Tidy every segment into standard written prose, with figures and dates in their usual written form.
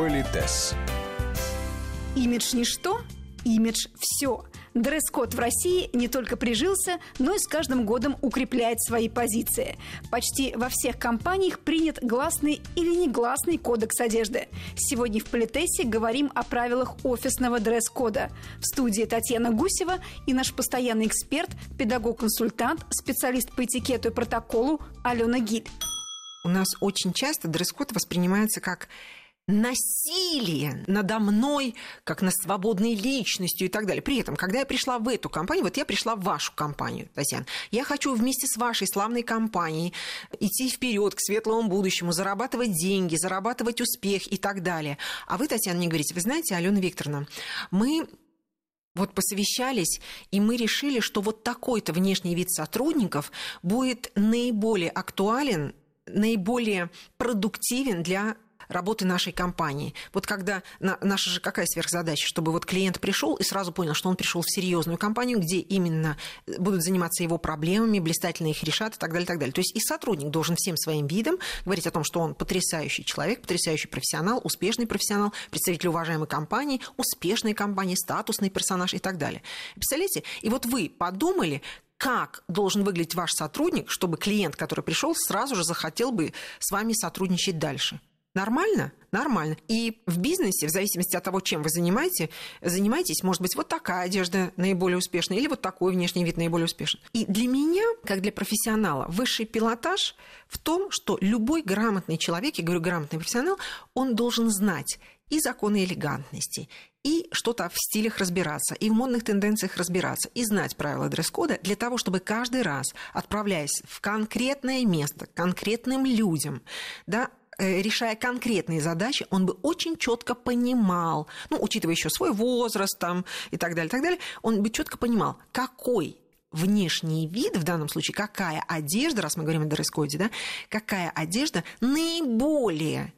Политес. Имидж ничто, имидж все. Дресс-код в России не только прижился, но и с каждым годом укрепляет свои позиции. Почти во всех компаниях принят гласный или негласный кодекс одежды. Сегодня в Политесе говорим о правилах офисного дресс-кода. В студии Татьяна Гусева и наш постоянный эксперт, педагог-консультант, специалист по этикету и протоколу Алена Гид. У нас очень часто дресс-код воспринимается как насилие надо мной, как над свободной личностью и так далее. При этом, когда я пришла в эту компанию, вот я пришла в вашу компанию, Татьяна, я хочу вместе с вашей славной компанией идти вперед к светлому будущему, зарабатывать деньги, зарабатывать успех и так далее. А вы, Татьяна, мне говорите, вы знаете, Алена Викторовна, мы вот посовещались, и мы решили, что вот такой-то внешний вид сотрудников будет наиболее актуален, наиболее продуктивен для работы нашей компании. Вот когда наша же какая сверхзадача, чтобы вот клиент пришел и сразу понял, что он пришел в серьезную компанию, где именно будут заниматься его проблемами, блистательно их решат и так далее, так далее. То есть и сотрудник должен всем своим видом говорить о том, что он потрясающий человек, потрясающий профессионал, успешный профессионал, представитель уважаемой компании, успешной компании, статусный персонаж и так далее. Представляете? И вот вы подумали, как должен выглядеть ваш сотрудник, чтобы клиент, который пришел, сразу же захотел бы с вами сотрудничать дальше. Нормально? Нормально. И в бизнесе, в зависимости от того, чем вы занимаетесь, может быть, вот такая одежда наиболее успешная или вот такой внешний вид наиболее успешный. И для меня, как для профессионала, высший пилотаж в том, что любой грамотный человек, я говорю грамотный профессионал, он должен знать и законы элегантности, и что-то в стилях разбираться, и в модных тенденциях разбираться, и знать правила дресс-кода для того, чтобы каждый раз, отправляясь в конкретное место, к конкретным людям, да, решая конкретные задачи, он бы очень четко понимал, учитывая еще свой возраст там, и так далее, он бы четко понимал, какой внешний вид, в данном случае, какая одежда, раз мы говорим о дресс-коде, да, какая одежда наиболее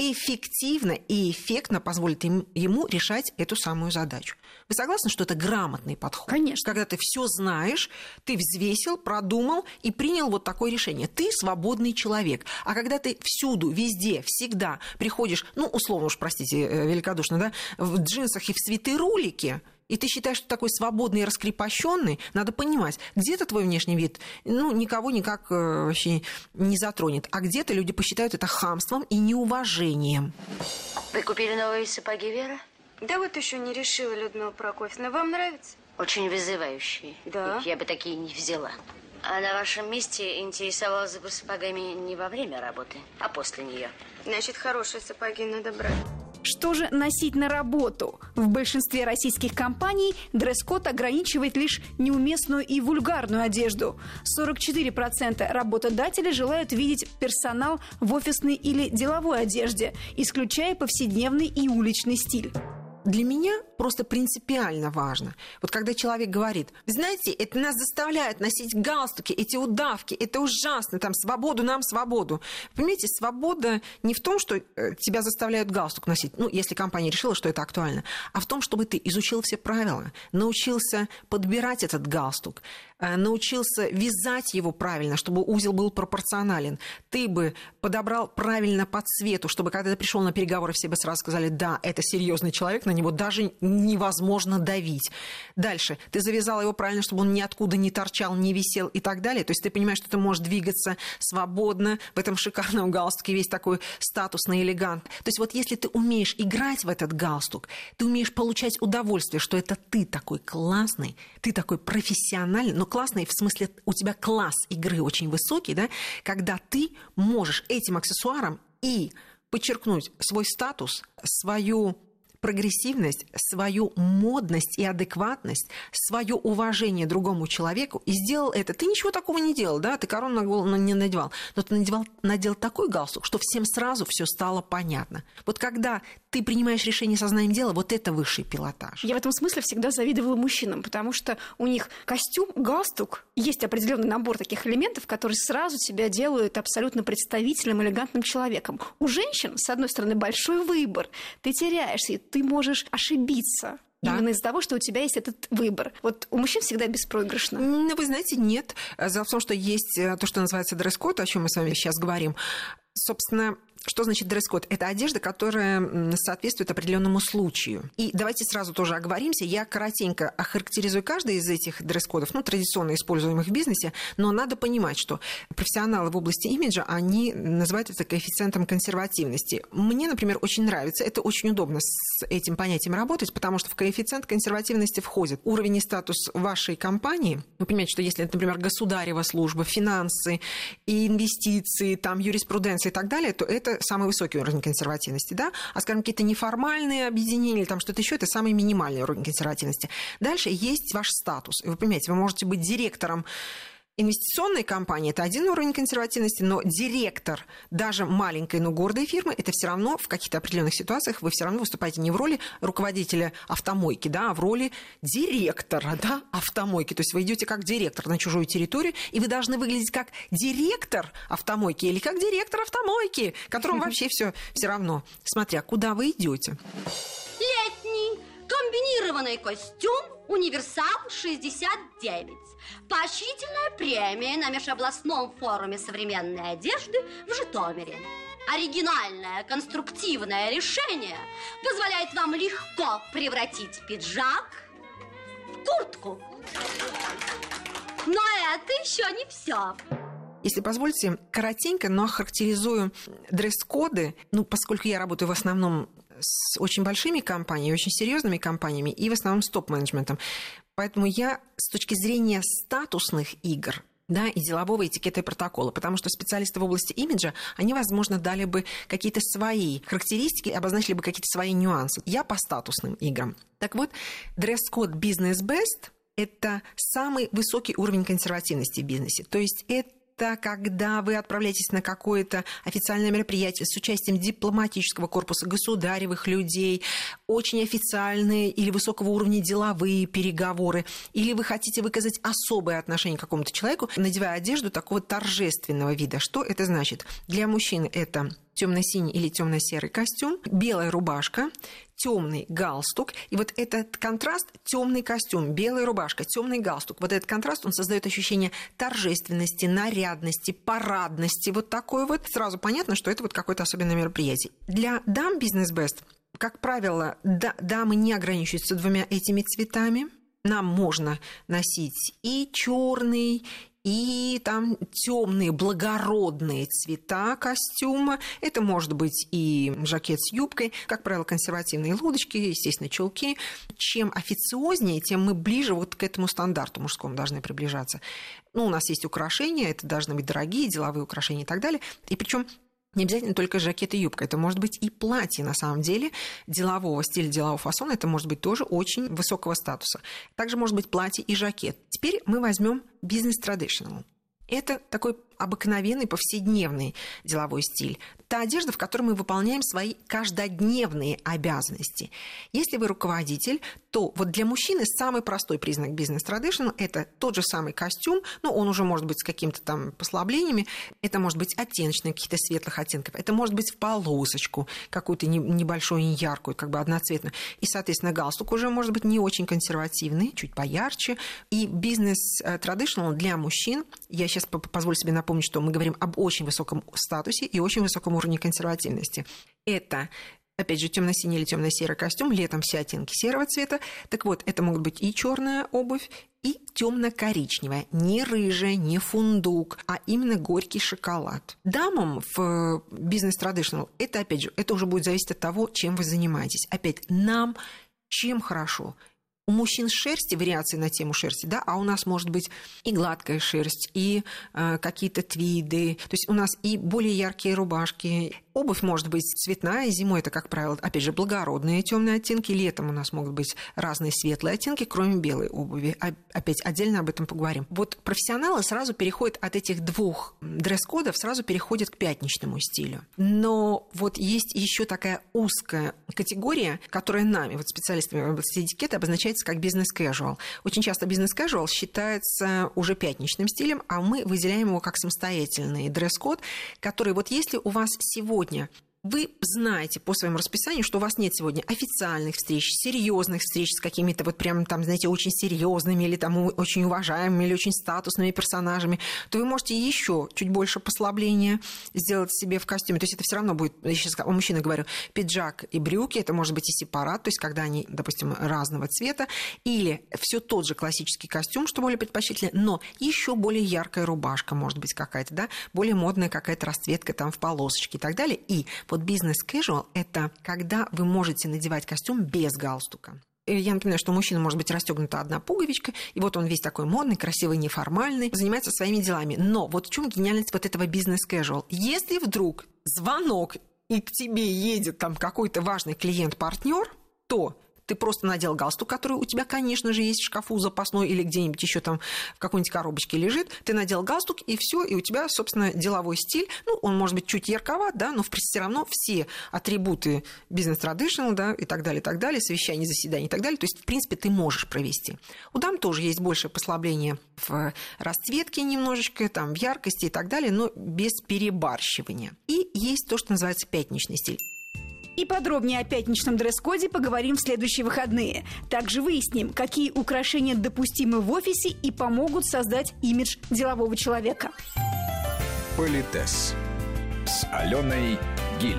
эффективно и эффектно позволит ему решать эту самую задачу. Вы согласны, что это грамотный подход? Конечно. Когда ты все знаешь, ты взвесил, продумал и принял вот такое решение. Ты свободный человек. А когда ты всюду, везде, всегда приходишь, условно, простите, великодушно, да, в джинсах и в свитерулике, и ты считаешь, что такой свободный и раскрепощенный, надо понимать, где-то твой внешний вид никого никак вообще не затронет, а где-то люди посчитают это хамством и неуважением. Вы купили новые сапоги, Вера? Да вот еще не решила, Людмила Прокофьевна. Вам нравится? Очень вызывающие. Да. Я бы такие не взяла. А на вашем месте интересовалась бы сапогами не во время работы, а после нее. Значит, хорошие сапоги надо брать. Что же носить на работу? В большинстве российских компаний дресс-код ограничивает лишь неуместную и вульгарную одежду. 44% работодателей желают видеть персонал в офисной или деловой одежде, исключая повседневный и уличный стиль. Для меня просто принципиально важно. Вот когда человек говорит, знаете, это нас заставляет носить галстуки, эти удавки, это ужасно, там, свободу нам, свободу. Понимаете, свобода не в том, что тебя заставляют галстук носить, если компания решила, что это актуально, а в том, чтобы ты изучил все правила, научился подбирать этот галстук, научился вязать его правильно, чтобы узел был пропорционален. Ты бы подобрал правильно по цвету, чтобы когда ты пришел на переговоры, все бы сразу сказали, да, это серьезный человек, на него даже невозможно давить. Дальше. Ты завязал его правильно, чтобы он ниоткуда не торчал, не висел и так далее. То есть ты понимаешь, что ты можешь двигаться свободно в этом шикарном галстуке, весь такой статусный, элегант. То есть вот если ты умеешь играть в этот галстук, ты умеешь получать удовольствие, что это ты такой классный, ты такой профессиональный, но классный в смысле у тебя класс игры очень высокий, да, когда ты можешь этим аксессуаром и подчеркнуть свой статус, свою прогрессивность, свою модность и адекватность, свое уважение другому человеку, и сделал это. Ты ничего такого не делал, да, ты корону на голову не надевал, но ты надел такой галстук, что всем сразу все стало понятно. Вот когда ты принимаешь решение со знанием дела, вот это высший пилотаж. Я в этом смысле всегда завидовала мужчинам, потому что у них костюм, галстук, есть определенный набор таких элементов, которые сразу тебя делают абсолютно представительным, элегантным человеком. У женщин, с одной стороны, большой выбор, ты теряешься, и ты можешь ошибиться. Да. Именно из-за того, что у тебя есть этот выбор. Вот у мужчин всегда беспроигрышно. Вы знаете, нет. Дело в том, что есть то, что называется дресс-код, о чем мы с вами сейчас говорим. Собственно, Что значит дресс-код? Это одежда, которая соответствует определенному случаю. И давайте сразу тоже оговоримся. Я коротенько охарактеризую каждый из этих дресс-кодов, традиционно используемых в бизнесе, но надо понимать, что профессионалы в области имиджа, они называют это коэффициентом консервативности. Мне, например, очень нравится, это очень удобно с этим понятием работать, потому что в коэффициент консервативности входит уровень и статус вашей компании. Вы понимаете, что если это, например, государева служба, финансы, инвестиции, там, юриспруденция и так далее, то это самый высокий уровень консервативности, да? А, скажем, какие-то неформальные объединения или там что-то еще, это самый минимальный уровень консервативности. Дальше есть ваш статус. Вы понимаете, вы можете быть директором инвестиционной компании, это один уровень консервативности, но директор даже маленькой, но гордой фирмы, это все равно в каких-то определенных ситуациях вы все равно выступаете не в роли руководителя автомойки, да, а в роли директора, да, автомойки. То есть вы идете как директор на чужую территорию, и вы должны выглядеть как директор автомойки или как директор автомойки, которому вообще все равно, смотря куда вы идете. Летний комбинированный костюм «Универсал 69». Поощрительная премия на межобластном форуме современной одежды в Житомире. Оригинальное конструктивное решение позволяет вам легко превратить пиджак в куртку. Но это еще не все. Если позволите, коротенько, но охарактеризую дресс-коды, поскольку я работаю в основном с очень большими компаниями, очень серьезными компаниями и в основном с топ-менеджментом. Поэтому я с точки зрения статусных игр, да, и делового этикета и протокола, потому что специалисты в области имиджа, они, возможно, дали бы какие-то свои характеристики, обозначили бы какие-то свои нюансы. Я по статусным играм. Так вот, дресс-код «Business Best» – это самый высокий уровень консервативности в бизнесе. То есть это когда вы отправляетесь на какое-то официальное мероприятие с участием дипломатического корпуса, государевых людей, очень официальные или высокого уровня деловые переговоры, или вы хотите выказать особое отношение к какому-то человеку, надевая одежду такого торжественного вида. Что это значит? Для мужчин это темно-синий или темно-серый костюм, белая рубашка, темный галстук. И вот этот контраст, темный костюм, белая рубашка, темный галстук, вот этот контраст, он создает ощущение торжественности, нарядности, парадности. Вот такой вот. Сразу понятно, что это вот какое-то особенное мероприятие. Для дам Business Best, как правило, дамы не ограничиваются двумя этими цветами. Нам можно носить и черный, и там темные благородные цвета костюма. Это может быть и жакет с юбкой. Как правило, консервативные лодочки, естественно, чулки. Чем официознее, тем мы ближе вот к этому стандарту мужскому должны приближаться. У нас есть украшения, это должны быть дорогие деловые украшения и так далее. И причем не обязательно только жакет и юбка. Это может быть и платье, на самом деле, делового стиля, делового фасона. Это может быть тоже очень высокого статуса. Также может быть платье и жакет. Теперь мы возьмем business traditional. Это такой обыкновенный повседневный деловой стиль. Та одежда, в которой мы выполняем свои каждодневные обязанности. Если вы руководитель, то вот для мужчины самый простой признак business traditional – это тот же самый костюм, но он уже может быть с какими-то там послаблениями. Это может быть оттеночные, какие-то светлых оттенков. Это может быть в полосочку, какую-то небольшую, неяркую, как бы одноцветную. И, соответственно, галстук уже может быть не очень консервативный, чуть поярче. И business traditional для мужчин, я сейчас позволю себе напомнить, что мы говорим об очень высоком статусе и очень высоком уровне консервативности. Это, опять же, темно-синий или темно-серый костюм, летом все оттенки серого цвета. Так вот, это могут быть и черная обувь, и темно-коричневая, не рыжая, не фундук, а именно горький шоколад. Дамам в business traditional это, опять же, это уже будет зависеть от того, чем вы занимаетесь. Опять, нам чем хорошо? У мужчин шерсти, вариации на тему шерсти, да, а у нас может быть и гладкая шерсть, и какие-то твиды, то есть у нас и более яркие рубашки. Обувь может быть цветная, зимой это, как правило, опять же, благородные темные оттенки, летом у нас могут быть разные светлые оттенки, кроме белой обуви. Опять отдельно об этом поговорим. Вот профессионалы сразу переходят от этих двух дресс-кодов, сразу переходят к пятничному стилю. Но вот есть еще такая узкая категория, которая нами, вот специалистами в области этикета, обозначается как бизнес-кэжуал. Очень часто бизнес-кэжуал считается уже пятничным стилем, а мы выделяем его как самостоятельный дресс-код, который вот если у вас сегодня Вы знаете по своему расписанию, что у вас нет сегодня официальных встреч, серьезных встреч с какими-то вот прям там, знаете, очень серьезными или там очень уважаемыми или очень статусными персонажами, то вы можете еще чуть больше послабления сделать себе в костюме. То есть это все равно будет, я сейчас о мужчинах говорю, пиджак и брюки, это может быть и сепарат, то есть когда они, допустим, разного цвета, или все тот же классический костюм, что более предпочтительно, но еще более яркая рубашка может быть какая-то, да, более модная какая-то расцветка там в полосочке и так далее. И вот бизнес-кэжуал – это когда вы можете надевать костюм без галстука. Я напоминаю, что у мужчины может быть расстегнута одна пуговичка, и вот он весь такой модный, красивый, неформальный, занимается своими делами. Но вот в чем гениальность вот этого бизнес-кэжуал? Если вдруг звонок, и к тебе едет там какой-то важный клиент-партнер, то ты просто надел галстук, который у тебя, конечно же, есть в шкафу запасной или где-нибудь еще там в какой-нибудь коробочке лежит. Ты надел галстук, и все, и у тебя, собственно, деловой стиль. Ну, он может быть чуть ярковат, да, но все равно все атрибуты бизнес-традишнл, да, и так далее, совещания, заседания и так далее. То есть, в принципе, ты можешь провести. У дам тоже есть большее послабление в расцветке немножечко, там, в яркости и так далее, но без перебарщивания. И есть то, что называется пятничный стиль. И подробнее о пятничном дресс-коде поговорим в следующие выходные. Также выясним, какие украшения допустимы в офисе и помогут создать имидж делового человека. Политес с Аленой Гид.